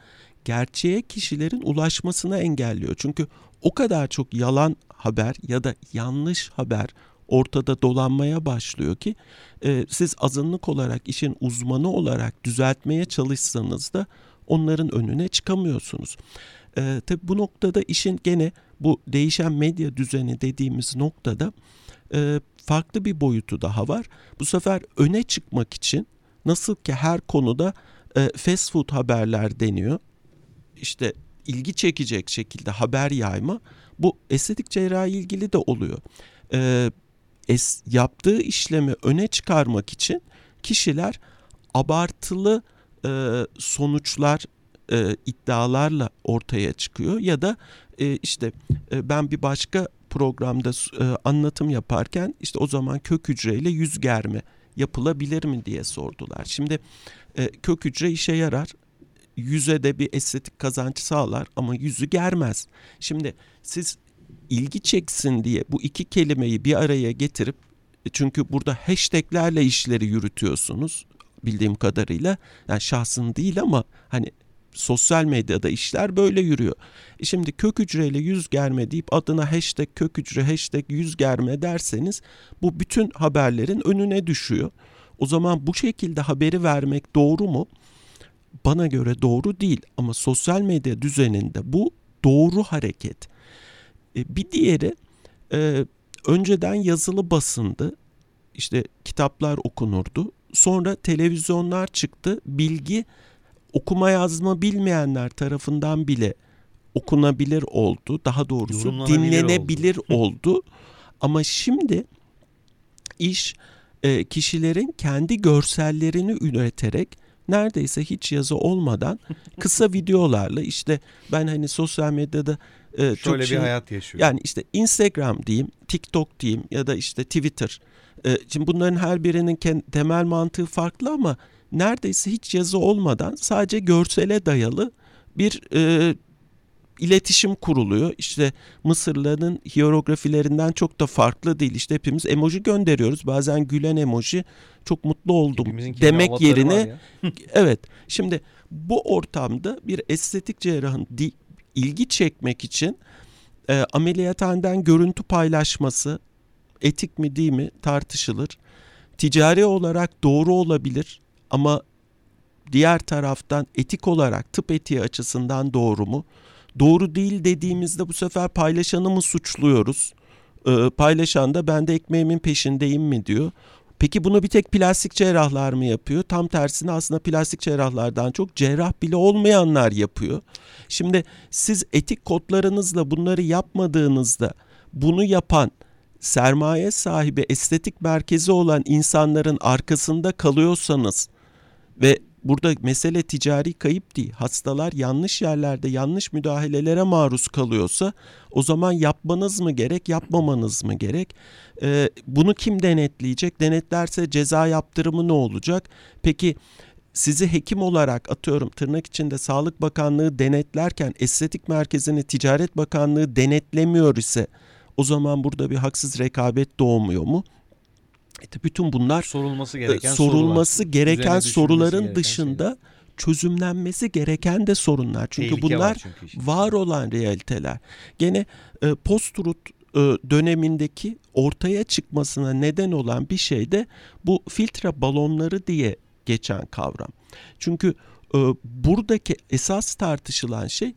gerçeğe kişilerin ulaşmasına engelliyor. Çünkü o kadar çok yalan haber ya da yanlış haber ortada dolanmaya başlıyor ki siz azınlık olarak işin uzmanı olarak düzeltmeye çalışsanız da onların önüne çıkamıyorsunuz. Tabii bu noktada işin gene bu değişen medya düzeni dediğimiz noktada farklı bir boyutu daha var. Bu sefer öne çıkmak için nasıl ki her konuda fast food haberler deniyor. İşte ilgi çekecek şekilde haber yayma bu estetik cerrahi ilgili de oluyor. Yaptığı işlemi öne çıkarmak için kişiler abartılı sonuçlar iddialarla ortaya çıkıyor ya da işte ben bir başka programda anlatım yaparken işte o zaman kök hücreyle yüz germe yapılabilir mi diye sordular. Şimdi kök hücre işe yarar. Yüze de bir estetik kazanç sağlar ama yüzü germez. Şimdi siz ilgi çeksin diye bu iki kelimeyi bir araya getirip çünkü burada hashtaglerle işleri yürütüyorsunuz bildiğim kadarıyla. Yani şahsın değil ama hani sosyal medyada işler böyle yürüyor. Şimdi kök hücreyle yüz germe deyip adına hashtag kök hücre hashtag yüz germe derseniz bu bütün haberlerin önüne düşüyor. O zaman bu şekilde haberi vermek doğru mu? Bana göre doğru değil ama sosyal medya düzeninde bu doğru hareket. Bir diğeri önceden yazılı basındı. İşte kitaplar okunurdu. Sonra televizyonlar çıktı. Bilgi okuma yazma bilmeyenler tarafından bile okunabilir oldu. Daha doğrusu dinlenebilir oldu. Ama şimdi iş kişilerin kendi görsellerini üreterek neredeyse hiç yazı olmadan kısa videolarla, işte ben hani sosyal medyada şöyle bir hayat yaşıyorum. Yani işte Instagram diyeyim, TikTok diyeyim ya da işte Twitter. Şimdi bunların her birinin temel mantığı farklı ama neredeyse hiç yazı olmadan sadece görsele dayalı bir iletişim kuruluyor. İşte Mısırlıların hierografilerinden çok da farklı değil. İşte hepimiz emoji gönderiyoruz. Bazen gülen emoji, çok mutlu oldum demek yerine. Evet. Şimdi bu ortamda bir estetik cerrahın ilgi çekmek için ameliyathaneden görüntü paylaşması etik mi değil mi tartışılır. Ticari olarak doğru olabilir ama diğer taraftan etik olarak, tıp etiği açısından doğru mu? Doğru değil dediğimizde bu sefer paylaşanı mı suçluyoruz? Paylaşan da ben de ekmeğimin peşindeyim mi diyor. Peki bunu bir tek plastik cerrahlar mı yapıyor? Tam tersine aslında plastik cerrahlardan çok cerrah bile olmayanlar yapıyor. Şimdi siz etik kodlarınızla bunları yapmadığınızda bunu yapan sermaye sahibi, estetik merkezi olan insanların arkasında kalıyorsanız ve burada mesele ticari kayıp değil, hastalar yanlış yerlerde yanlış müdahalelere maruz kalıyorsa o zaman yapmanız mı gerek, yapmamanız mı gerek? Bunu kim denetleyecek? Denetlerse ceza yaptırımı ne olacak? Peki sizi hekim olarak, atıyorum tırnak içinde, Sağlık Bakanlığı denetlerken estetik merkezini Ticaret Bakanlığı denetlemiyor ise o zaman burada bir haksız rekabet doğmuyor mu? Bütün bunlar sorulması gereken soruların dışında şeyler, çözümlenmesi gereken de sorunlar. Çünkü tehlike bunlar var olan realiteler. Gene post-truth dönemindeki ortaya çıkmasına neden olan bir şey de bu filtre balonları diye geçen kavram. Çünkü buradaki esas tartışılan şey,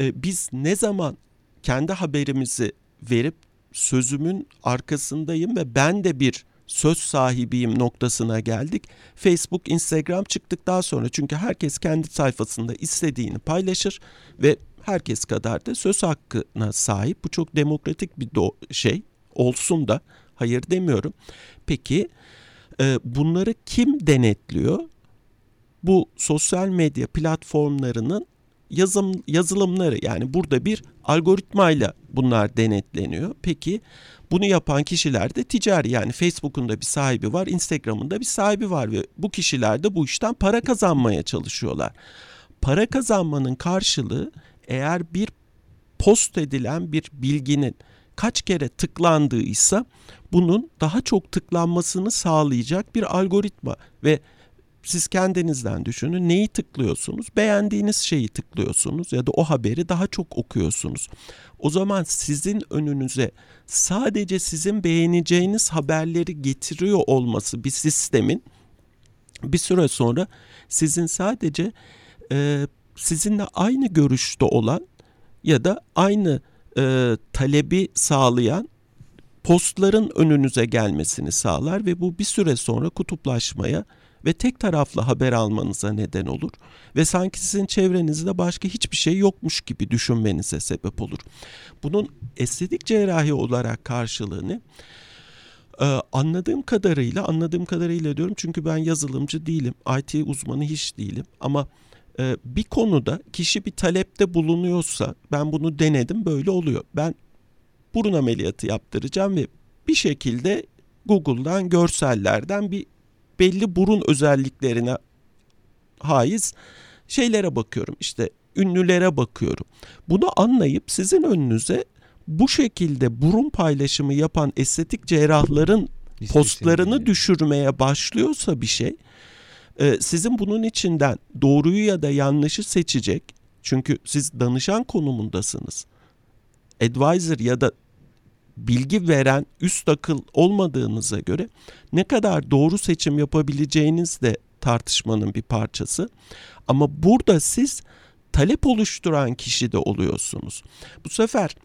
biz ne zaman kendi haberimizi verip sözümün arkasındayım ve ben de bir söz sahibiyim noktasına geldik. Facebook, Instagram çıktıktan sonra, çünkü herkes kendi sayfasında istediğini paylaşır ve herkes kadar da söz hakkına sahip. Bu çok demokratik bir şey olsun da, hayır demiyorum. Peki bunları kim denetliyor? Bu sosyal medya platformlarının yazılımları, yani burada bir algoritmayla bunlar denetleniyor. Peki bunu yapan kişiler de ticari, yani Facebook'un da bir sahibi var, Instagram'ın da bir sahibi var ve bu kişiler de bu işten para kazanmaya çalışıyorlar. Para kazanmanın karşılığı, eğer bir post edilen bir bilginin kaç kere tıklandığıysa bunun daha çok tıklanmasını sağlayacak bir algoritma ve siz kendinizden düşünün, neyi tıklıyorsunuz? Beğendiğiniz şeyi tıklıyorsunuz ya da o haberi daha çok okuyorsunuz. O zaman sizin önünüze sadece sizin beğeneceğiniz haberleri getiriyor olması bir sistemin, bir süre sonra sizin sadece sizinle aynı görüşte olan ya da aynı talebi sağlayan postların önünüze gelmesini sağlar ve bu bir süre sonra kutuplaşmaya ve tek taraflı haber almanıza neden olur ve sanki sizin çevrenizde başka hiçbir şey yokmuş gibi düşünmenize sebep olur. Bunun estetik cerrahi olarak karşılığını anladığım kadarıyla diyorum, çünkü ben yazılımcı değilim, IT uzmanı hiç değilim, ama bir konuda kişi bir talepte bulunuyorsa, ben bunu denedim, böyle oluyor, ben burun ameliyatı yaptıracağım ve bir şekilde Google'dan, görsellerden bir belli burun özelliklerine haiz şeylere bakıyorum, işte ünlülere bakıyorum. Bunu anlayıp sizin önünüze bu şekilde burun paylaşımı yapan estetik cerrahların postlarını düşürmeye başlıyorsa bir şey, sizin bunun içinden doğruyu ya da yanlışı seçecek, çünkü siz danışan konumundasınız. Advisor ya da bilgi veren üst akıl olmadığınıza göre ne kadar doğru seçim yapabileceğiniz de tartışmanın bir parçası. Ama burada siz talep oluşturan kişi de oluyorsunuz. Bu sefer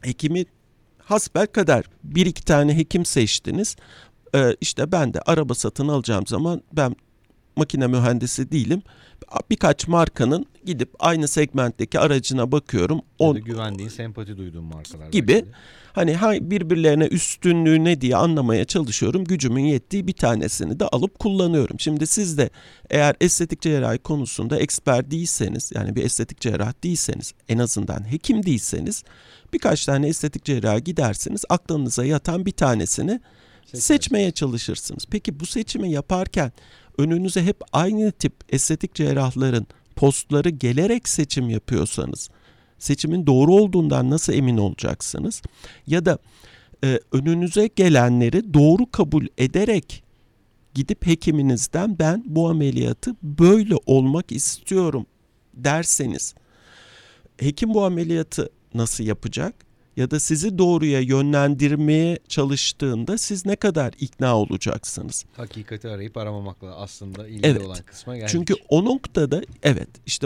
hekimi hasbelkader bir iki tane hekim seçtiniz. İşte ben de araba satın alacağım zaman ben makine mühendisi değilim. Birkaç markanın gidip aynı segmentteki aracına bakıyorum. Ya da güvendiğin, sempati duyduğum markalar gibi. Belki. Hani birbirlerine üstünlüğü ne diye anlamaya çalışıyorum. Gücümün yettiği bir tanesini de alıp kullanıyorum. Şimdi siz de eğer estetik cerrahi konusunda eksper değilseniz, yani bir estetik cerrah değilseniz, en azından hekim değilseniz, birkaç tane estetik cerraha gidersiniz. Aklınıza yatan bir tanesini seçmeye çalışırsınız. Peki bu seçimi yaparken önünüze hep aynı tip estetik cerrahların postları gelerek seçim yapıyorsanız, seçimin doğru olduğundan nasıl emin olacaksınız? Ya da önünüze gelenleri doğru kabul ederek gidip hekiminizden ben bu ameliyatı böyle olmak istiyorum derseniz, hekim bu ameliyatı nasıl yapacak? Ya da sizi doğruya yönlendirmeye çalıştığında siz ne kadar ikna olacaksınız? Hakikati arayıp aramamakla aslında ilgili olan kısma geldik. Çünkü o noktada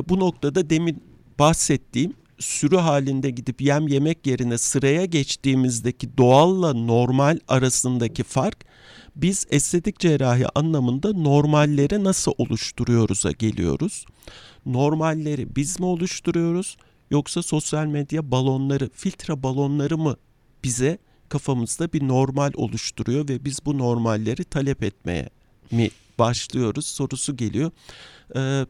bu noktada demin bahsettiğim sürü halinde gidip yem yemek yerine sıraya geçtiğimizdeki doğalla normal arasındaki fark, biz estetik cerrahi anlamında normalleri nasıl oluşturuyoruz'a geliyoruz. Normalleri biz mi oluşturuyoruz? Yoksa sosyal medya balonları, filtre balonları mı bize kafamızda bir normal oluşturuyor ve biz bu normalleri talep etmeye mi başlıyoruz sorusu geliyor.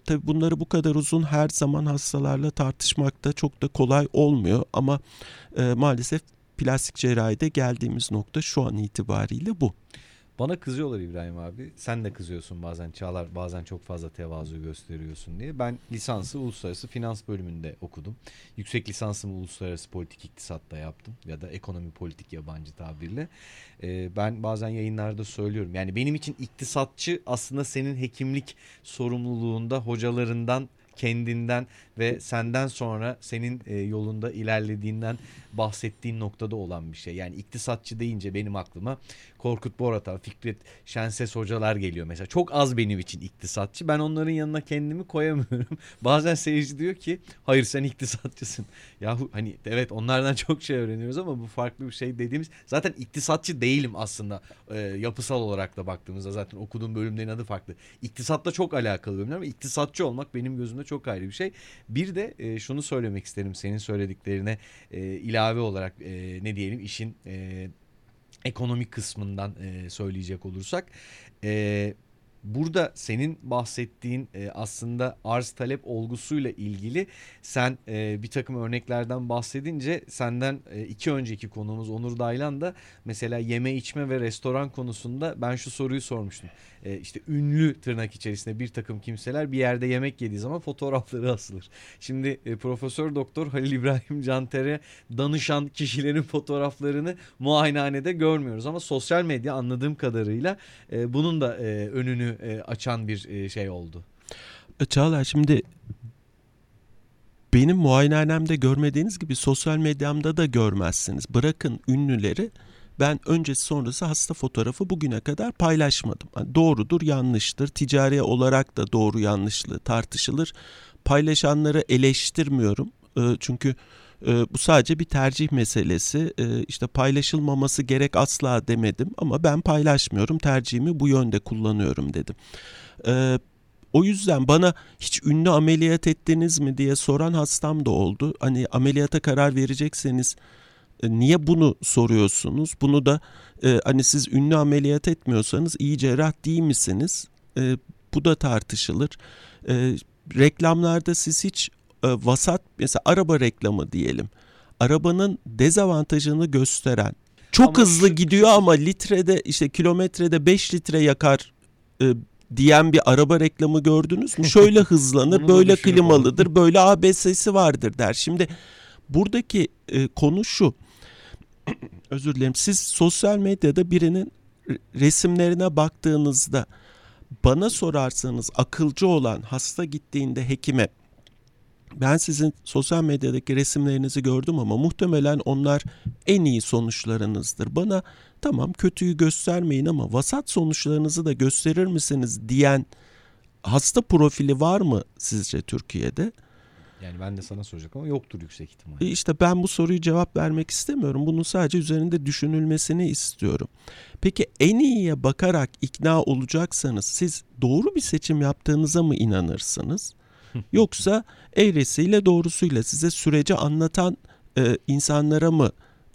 Tabii bunları bu kadar uzun her zaman hastalarla tartışmak da çok da kolay olmuyor. Ama maalesef plastik cerrahide geldiğimiz nokta şu an itibariyle bu. Bana kızıyorlar İbrahim abi. Sen de kızıyorsun bazen Çağlar, bazen çok fazla tevazu gösteriyorsun diye. Ben lisansı uluslararası finans bölümünde okudum. Yüksek lisansımı uluslararası politik iktisatta yaptım. Ya da ekonomi politik yabancı tabirle. Ben bazen yayınlarda söylüyorum. Yani benim için iktisatçı aslında senin hekimlik sorumluluğunda hocalarından, kendinden ve senden sonra senin yolunda ilerlediğinden bahsettiğin noktada olan bir şey. Yani iktisatçı deyince benim aklıma Korkut Boratan, Fikret Şenses hocalar geliyor mesela. Çok az benim için iktisatçı. Ben onların yanına kendimi koyamıyorum. Bazen seyirci diyor ki hayır sen iktisatçısın. Yahu hani evet onlardan çok şey öğreniyoruz ama bu farklı bir şey dediğimiz. Zaten iktisatçı değilim aslında. Yapısal olarak da baktığımızda zaten okuduğum bölümlerin adı farklı. İktisatla çok alakalı bölümler ama iktisatçı olmak benim gözümde çok ayrı bir şey. Bir de şunu söylemek isterim senin söylediklerine ilave olarak ne diyelim işin ekonomik kısmından söyleyecek olursak. Burada senin bahsettiğin aslında arz talep olgusuyla ilgili sen bir takım örneklerden bahsedince senden iki önceki konuğumuz Onur Daylan da mesela yeme içme ve restoran konusunda ben şu soruyu sormuştum. İşte ünlü tırnak içerisinde bir takım kimseler bir yerde yemek yediği zaman fotoğrafları asılır. Şimdi Profesör Doktor Halil İbrahim Canter'e danışan kişilerin fotoğraflarını muayenehanede görmüyoruz ama sosyal medya anladığım kadarıyla bunun da önünü açan bir şey oldu. Çağlar şimdi benim muayenehanemde görmediğiniz gibi sosyal medyamda da görmezsiniz. Bırakın ünlüleri, ben öncesi sonrası hasta fotoğrafı bugüne kadar paylaşmadım. Yani doğrudur yanlıştır, ticari olarak da doğru yanlışlığı tartışılır. Paylaşanları eleştirmiyorum çünkü bu sadece bir tercih meselesi. Paylaşılmaması gerek asla demedim ama ben paylaşmıyorum, tercihimi bu yönde kullanıyorum dedim. O yüzden bana hiç ünlü ameliyat ettiniz mi diye soran hastam da oldu. Hani ameliyata karar verecekseniz niye bunu soruyorsunuz? Bunu da hani siz ünlü ameliyat etmiyorsanız iyi cerrah değil misiniz? Bu da tartışılır. Reklamlarda siz hiç vasat, mesela araba reklamı diyelim. Arabanın dezavantajını gösteren, çok ama hızlı gidiyor ama litrede kilometrede 5 litre yakar diyen bir araba reklamı gördünüz mü? Şöyle hızlanır, böyle klimalıdır, böyle ABS'si vardır der. Şimdi buradaki konu şu. Özür dilerim. Siz sosyal medyada birinin resimlerine baktığınızda bana sorarsanız akılcı olan hasta gittiğinde hekime ben sizin sosyal medyadaki resimlerinizi gördüm ama muhtemelen onlar en iyi sonuçlarınızdır. Bana tamam kötüyü göstermeyin ama vasat sonuçlarınızı da gösterir misiniz diyen hasta profili var mı sizce Türkiye'de? Yani ben de sana soracaktım ama yoktur yüksek ihtimalle. İşte ben bu soruyu cevap vermek istemiyorum. Bunun sadece üzerinde düşünülmesini istiyorum. Peki en iyiye bakarak ikna olacaksanız siz doğru bir seçim yaptığınıza mı inanırsınız? Yoksa eğrisiyle doğrusuyla size süreci anlatan insanlara mı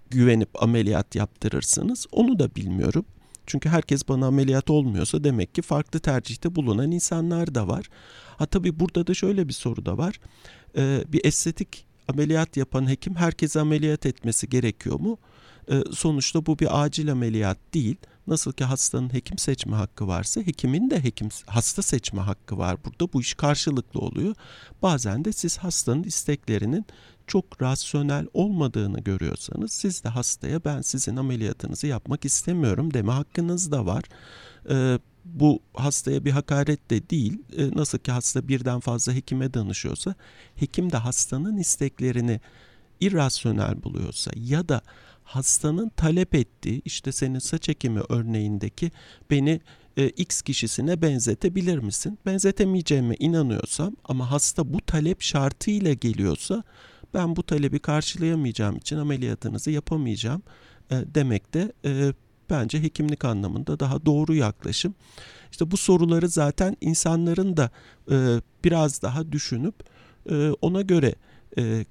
güvenip ameliyat yaptırırsınız? Onu da bilmiyorum. Çünkü herkes bana ameliyat olmuyorsa demek ki farklı tercihte bulunan insanlar da var. Ha tabii burada da şöyle bir soru da var. Bir estetik ameliyat yapan hekim herkese ameliyat etmesi gerekiyor mu? Sonuçta bu bir acil ameliyat değil. Nasıl ki hastanın hekim seçme hakkı varsa hekimin de hasta seçme hakkı var burada. Bu iş karşılıklı oluyor. Bazen de siz hastanın isteklerinin çok rasyonel olmadığını görüyorsanız siz de hastaya ben sizin ameliyatınızı yapmak istemiyorum deme hakkınız da var. Bu hastaya bir hakaret de değil. Nasıl ki hasta birden fazla hekime danışıyorsa, hekim de hastanın isteklerini irrasyonel buluyorsa ya da hastanın talep ettiği, işte senin saç ekimi örneğindeki beni X kişisine benzetebilir misin? Benzetemeyeceğime inanıyorsam ama hasta bu talep şartıyla geliyorsa ben bu talebi karşılayamayacağım için ameliyatınızı yapamayacağım demek de bence hekimlik anlamında daha doğru yaklaşım. İşte bu soruları zaten insanların da biraz daha düşünüp ona göre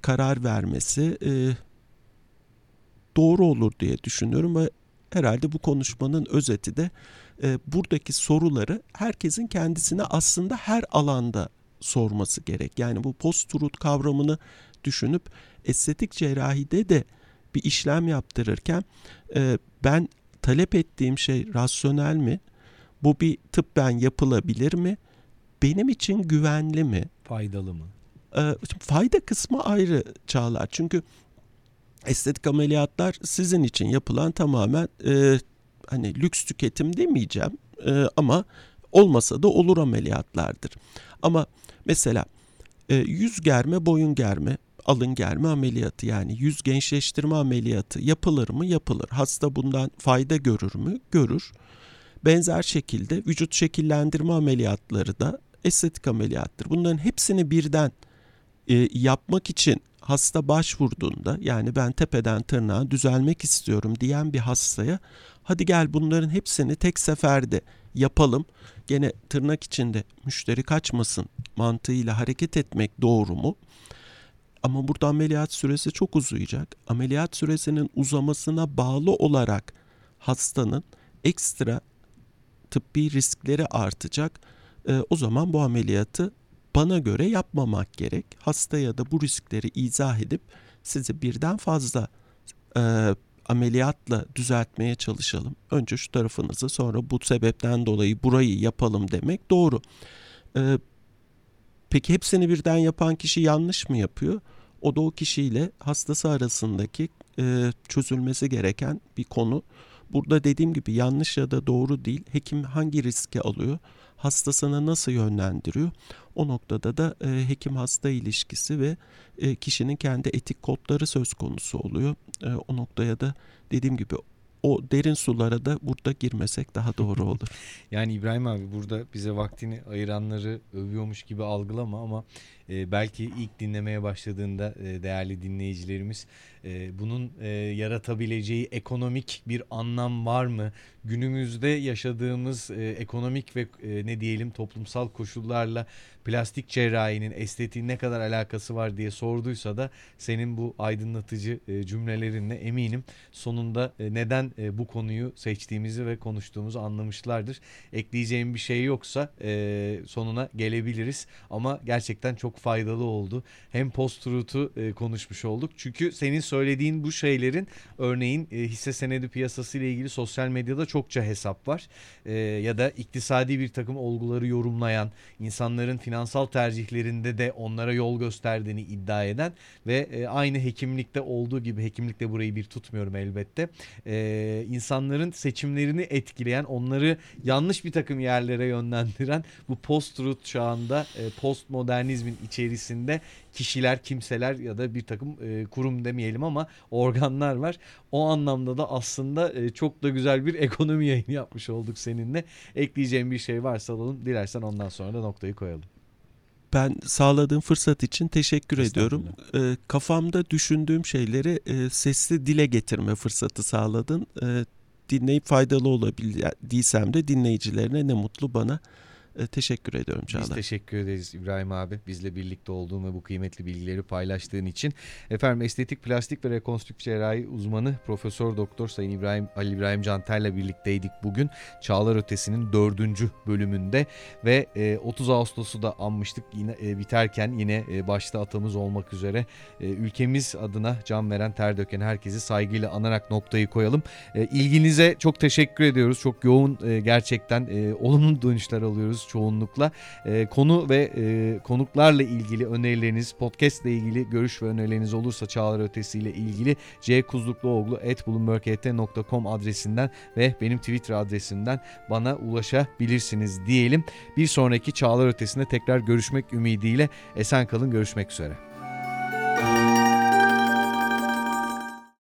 karar vermesi doğru olur diye düşünüyorum ve herhalde bu konuşmanın özeti de buradaki soruları herkesin kendisine aslında her alanda sorması gerek. Yani bu post-truth kavramını düşünüp estetik cerrahide de bir işlem yaptırırken ben talep ettiğim şey rasyonel mi? Bu bir tıbben yapılabilir mi? Benim için güvenli mi? Faydalı mı? Fayda kısmı ayrı Çağlar. Çünkü estetik ameliyatlar sizin için yapılan tamamen hani lüks tüketim demeyeceğim ama olmasa da olur ameliyatlardır. Ama mesela yüz germe, boyun germe, alın germe ameliyatı yani yüz gençleştirme ameliyatı yapılır mı? Yapılır. Hasta bundan fayda görür mü? Görür. Benzer şekilde vücut şekillendirme ameliyatları da estetik ameliyattır. Bunların hepsini birden yapmak için hasta başvurduğunda, yani ben tepeden tırnağa düzelmek istiyorum diyen bir hastaya hadi gel bunların hepsini tek seferde yapalım, gene tırnak içinde müşteri kaçmasın mantığıyla hareket etmek doğru mu? Ama burada ameliyat süresi çok uzayacak. Ameliyat süresinin uzamasına bağlı olarak hastanın ekstra tıbbi riskleri artacak. O zaman bu ameliyatı bana göre yapmamak gerek. Hastaya da bu riskleri izah edip sizi birden fazla ameliyatla düzeltmeye çalışalım. Önce şu tarafınızı, sonra bu sebepten dolayı burayı yapalım demek doğru. Peki hepsini birden yapan kişi yanlış mı yapıyor? O da o kişiyle hastası arasındaki çözülmesi gereken bir konu. Burada dediğim gibi yanlış ya da doğru değil. Hekim hangi riski alıyor? Hastasına nasıl yönlendiriyor? O noktada da hekim-hasta ilişkisi ve kişinin kendi etik kodları söz konusu oluyor. O noktaya da dediğim gibi o derin sulara da burada girmesek daha doğru olur. Yani İbrahim abi burada bize vaktini ayıranları övüyormuş gibi algılama ama belki ilk dinlemeye başladığında değerli dinleyicilerimiz bunun yaratabileceği ekonomik bir anlam var mı? Günümüzde yaşadığımız ekonomik ve ne diyelim toplumsal koşullarla plastik cerrahinin estetiğin ne kadar alakası var diye sorduysa da senin bu aydınlatıcı cümlelerinle eminim sonunda neden bu konuyu seçtiğimizi ve konuştuğumuzu anlamışlardır. Ekleyeceğim bir şey yoksa sonuna gelebiliriz ama gerçekten çok faydalı oldu. Hem post-truth'u konuşmuş olduk. Çünkü senin söylediğin bu şeylerin örneğin hisse senedi piyasası ile ilgili sosyal medyada çokça hesap var. Ya da iktisadi bir takım olguları yorumlayan, insanların finansal tercihlerinde de onlara yol gösterdiğini iddia eden ve aynı hekimlikte olduğu gibi, hekimlikte burayı bir tutmuyorum elbette, insanların seçimlerini etkileyen, onları yanlış bir takım yerlere yönlendiren bu post-truth çağında, postmodernizmin içerisinde kişiler, kimseler ya da bir takım kurum demeyelim ama organlar var. O anlamda da aslında çok da güzel bir ekonomi yayını yapmış olduk seninle. Ekleyeceğim bir şey varsa alalım. Dilersen ondan sonra da noktayı koyalım. Ben sağladığım fırsat için teşekkür ediyorum. Kafamda düşündüğüm şeyleri sesli dile getirme fırsatı sağladın. Dinleyip faydalı olabildiysem de dinleyicilerine ne mutlu bana. Teşekkür ediyorum Çağlar. Biz teşekkür ederiz İbrahim abi. Bizle birlikte olduğun ve bu kıymetli bilgileri paylaştığın için. Efendim, estetik, plastik ve rekonstrüktif cerrahi uzmanı Profesör Doktor Sayın Halil İbrahim Canter'le birlikteydik bugün. Çağlar Ötesi'nin 4. bölümünde ve 30 Ağustos'u da anmıştık. Yine biterken yine başta atamız olmak üzere ülkemiz adına can veren, ter döken herkesi saygıyla anarak noktayı koyalım. İlginize çok teşekkür ediyoruz. Çok yoğun, gerçekten olumlu dönüşler alıyoruz çoğunlukla. Konu ve konuklarla ilgili önerileriniz, podcast'le ilgili görüş ve önerileriniz olursa Çağlar Ötesi ile ilgili ckuzlukluoğlu@bloomberght.com adresinden ve benim Twitter adresimden bana ulaşabilirsiniz diyelim. Bir sonraki Çağlar Ötesi'nde tekrar görüşmek ümidiyle esen kalın, görüşmek üzere.